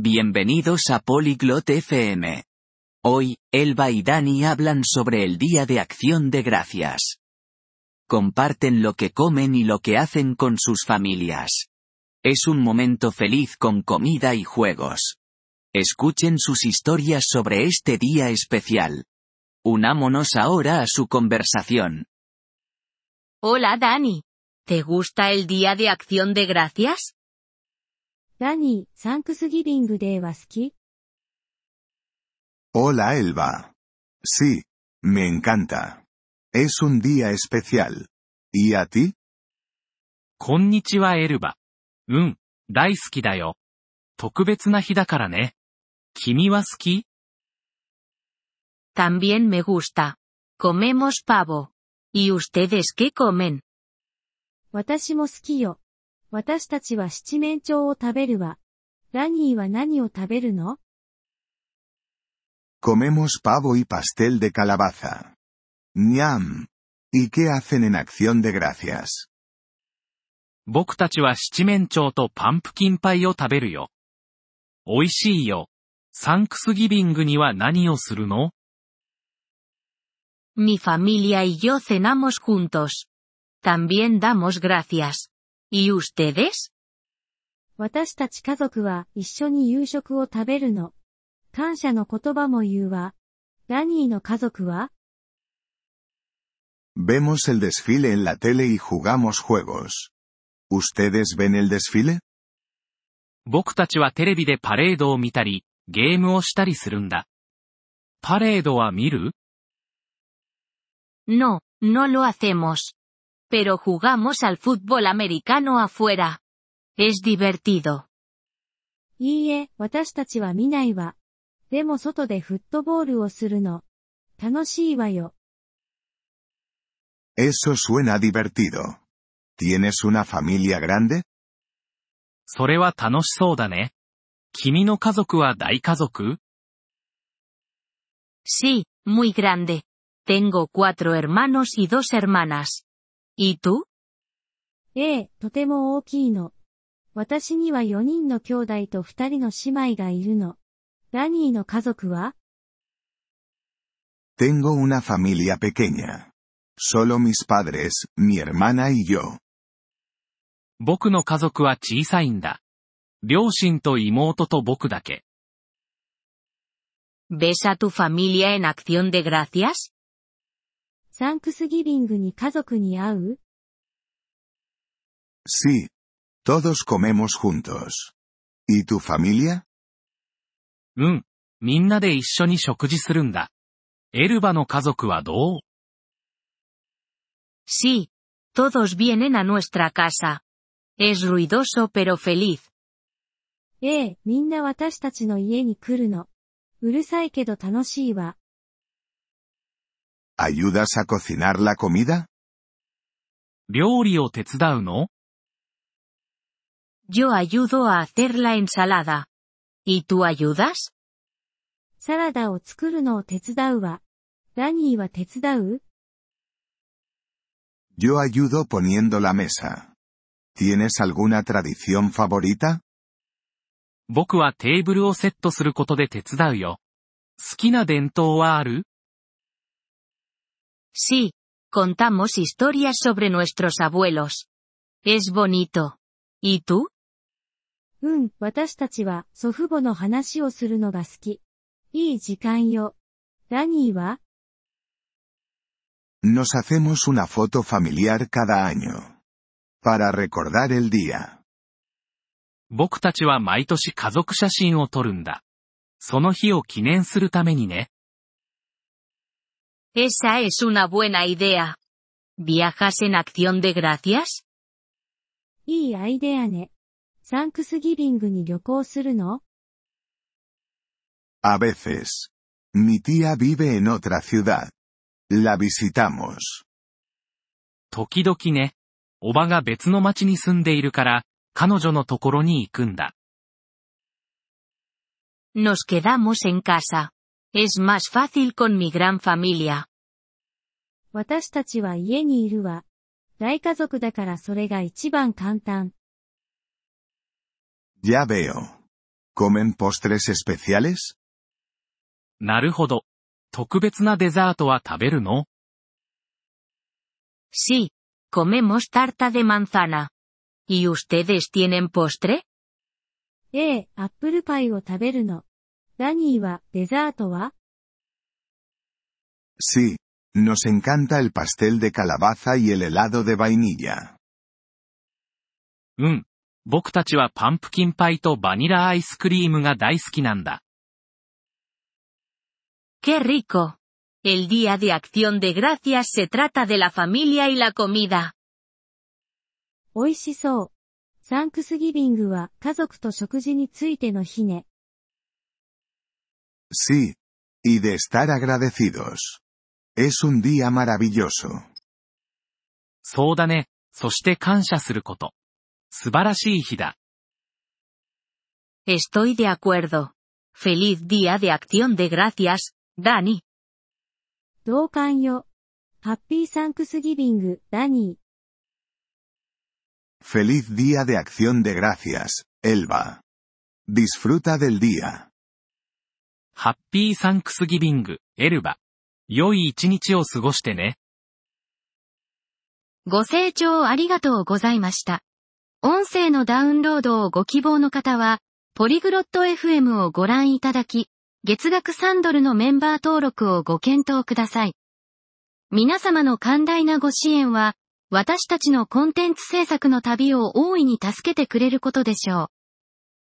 Bienvenidos a Polyglot FM. Hoy, Elba y Dani hablan sobre el Día de Acción de Gracias. Comparten lo que comen y lo que hacen con sus familias. Es un momento feliz con comida y juegos. Escuchen sus historias sobre este día especial. Unámonos ahora a su conversación. Hola Dani. ¿Te gusta el Día de Acción de Gracias?Dani, Thanksgiving Day は好き? Hola Elba. Sí, me encanta. Es un día especial. ¿Y a ti? Konnichiwa Elba. うん、大好きだよ。特別な日だからね。君は好き? También me gusta. Comemos pavo. ¿Y ustedes qué comen? 私も好きよ。私たちは七面鳥を食べるわ。ラニーは何を食べるの? Comemos pavo y pastel de calabaza. Ñam. ¿Y qué hacen en acción de gracias? 僕たちは七面鳥とパンプキンパイを食べるよ。美味しいよ。サンクスギビングには何をするの? Mi familia y yo cenamos juntos. También damos gracias.¿Y ustedes? 私たち家族は一緒に夕食を食べるの。感謝の言葉も言うわ。ラニーの家族は? Vemos el desfile en la tele y jugamos juegos. ¿Ustedes ven el desfile? 僕たちはテレビでパレードを見たり、ゲームをしたりするんだ。パレードは見る? No, no lo hacemos.Pero jugamos al fútbol americano afuera. Es divertido. いいえ、私たちは見ないわ。でも外でフットボールをするの。楽しいわよ。Eso suena divertido. ¿Tienes una familia grande? それは楽しそうだね。君の家族は大家族? Sí, muy grande. Tengo 4 hermanos y 2 hermanas.¿Y tú? ええ、とても大きいの。私には4人の兄弟と2人の姉妹がいるの。ラニーの家族は? Tengo una familia pequeña. Solo mis padres, mi hermana y yo. 僕の家族は小さいんだ。両親と妹と僕だけ。¿Ves a tu familia en acción de gracias?サンクスギビングに家族に会う? Sí, todos comemos juntos. ¿Y tu familia? うん、みんなで一緒に食事するんだ。エルバの家族はどう? Sí, todos vienen a nuestra casa. Es ruidoso pero feliz. ええ、みんな私たちの家に来るの。うるさいけど楽しいわ。¿Ayudas a cocinar la comida? 料理を手伝うの? Yo ayudo a hacer la ensalada. ¿Y tú ayudas? サラダを作るのを手伝うわ。ラニーは手伝う? Yo ayudo poniendo la mesa. ¿Tienes alguna tradición favorita? 僕はテーブルをセットすることで手伝うよ。好きな伝統はある?Sí, contamos historias sobre nuestros abuelos. Es bonito. ¿Y tú? うん、私たちは祖父母の話をするのが好き。いい時間よ。ラニーは? Nos hacemos una foto familiar cada año. Para recordar el día. 僕たちは毎年家族写真を撮るんだ。その日を記念するためにね。Esa es una buena idea. ¿Viajas en acción de gracias? いいアイデアね。サンクスギビングに旅行するの? A veces. Mi tía vive en otra ciudad. La visitamos. 時々ね。おばが別の町に住んでいるから、彼女のところに行くんだ。Nos quedamos en casa.Es más fácil con mi gran familia. 私たちは家にいるわ。大家族だからそれが一番簡単。Ya veo. ¿Comen postres especiales? なるほど。特別なデザートは食べるの? Sí, comemos tarta de manzana. ¿Y ustedes tienen postre? ええ、アップルパイを食べるの。ダニーはデザートは? Sí, nos encanta el pastel de calabaza y el helado de vainilla. うん、僕たちはパンプキンパイとバニラアイスクリームが大好きなんだ。¡Qué rico! El día de acción de gracias se trata de la familia y la comida. 美味しそう。サンクスギビングは家族と食事についての日ね。Sí, y de estar agradecidos. Es un día maravilloso. そうだね。そして感謝すること。素晴らしい日だ。Estoy de acuerdo. Feliz día de acción de gracias.ダニー。同感よ。ハッピーサンクスギビング、ダニー。Feliz día de acción de gracias, Elva. Disfruta del día. ハッピーサンクスギビング、エルバ。良い一日を過ごしてね。ご清聴ありがとうございました。音声のダウンロードをご希望の方は、Polyglot FM をご覧いただき、月額$3のメンバー登録をご検討ください。皆様の寛大なご支援は、私たちのコンテンツ制作の旅を大いに助けてくれることでしょう。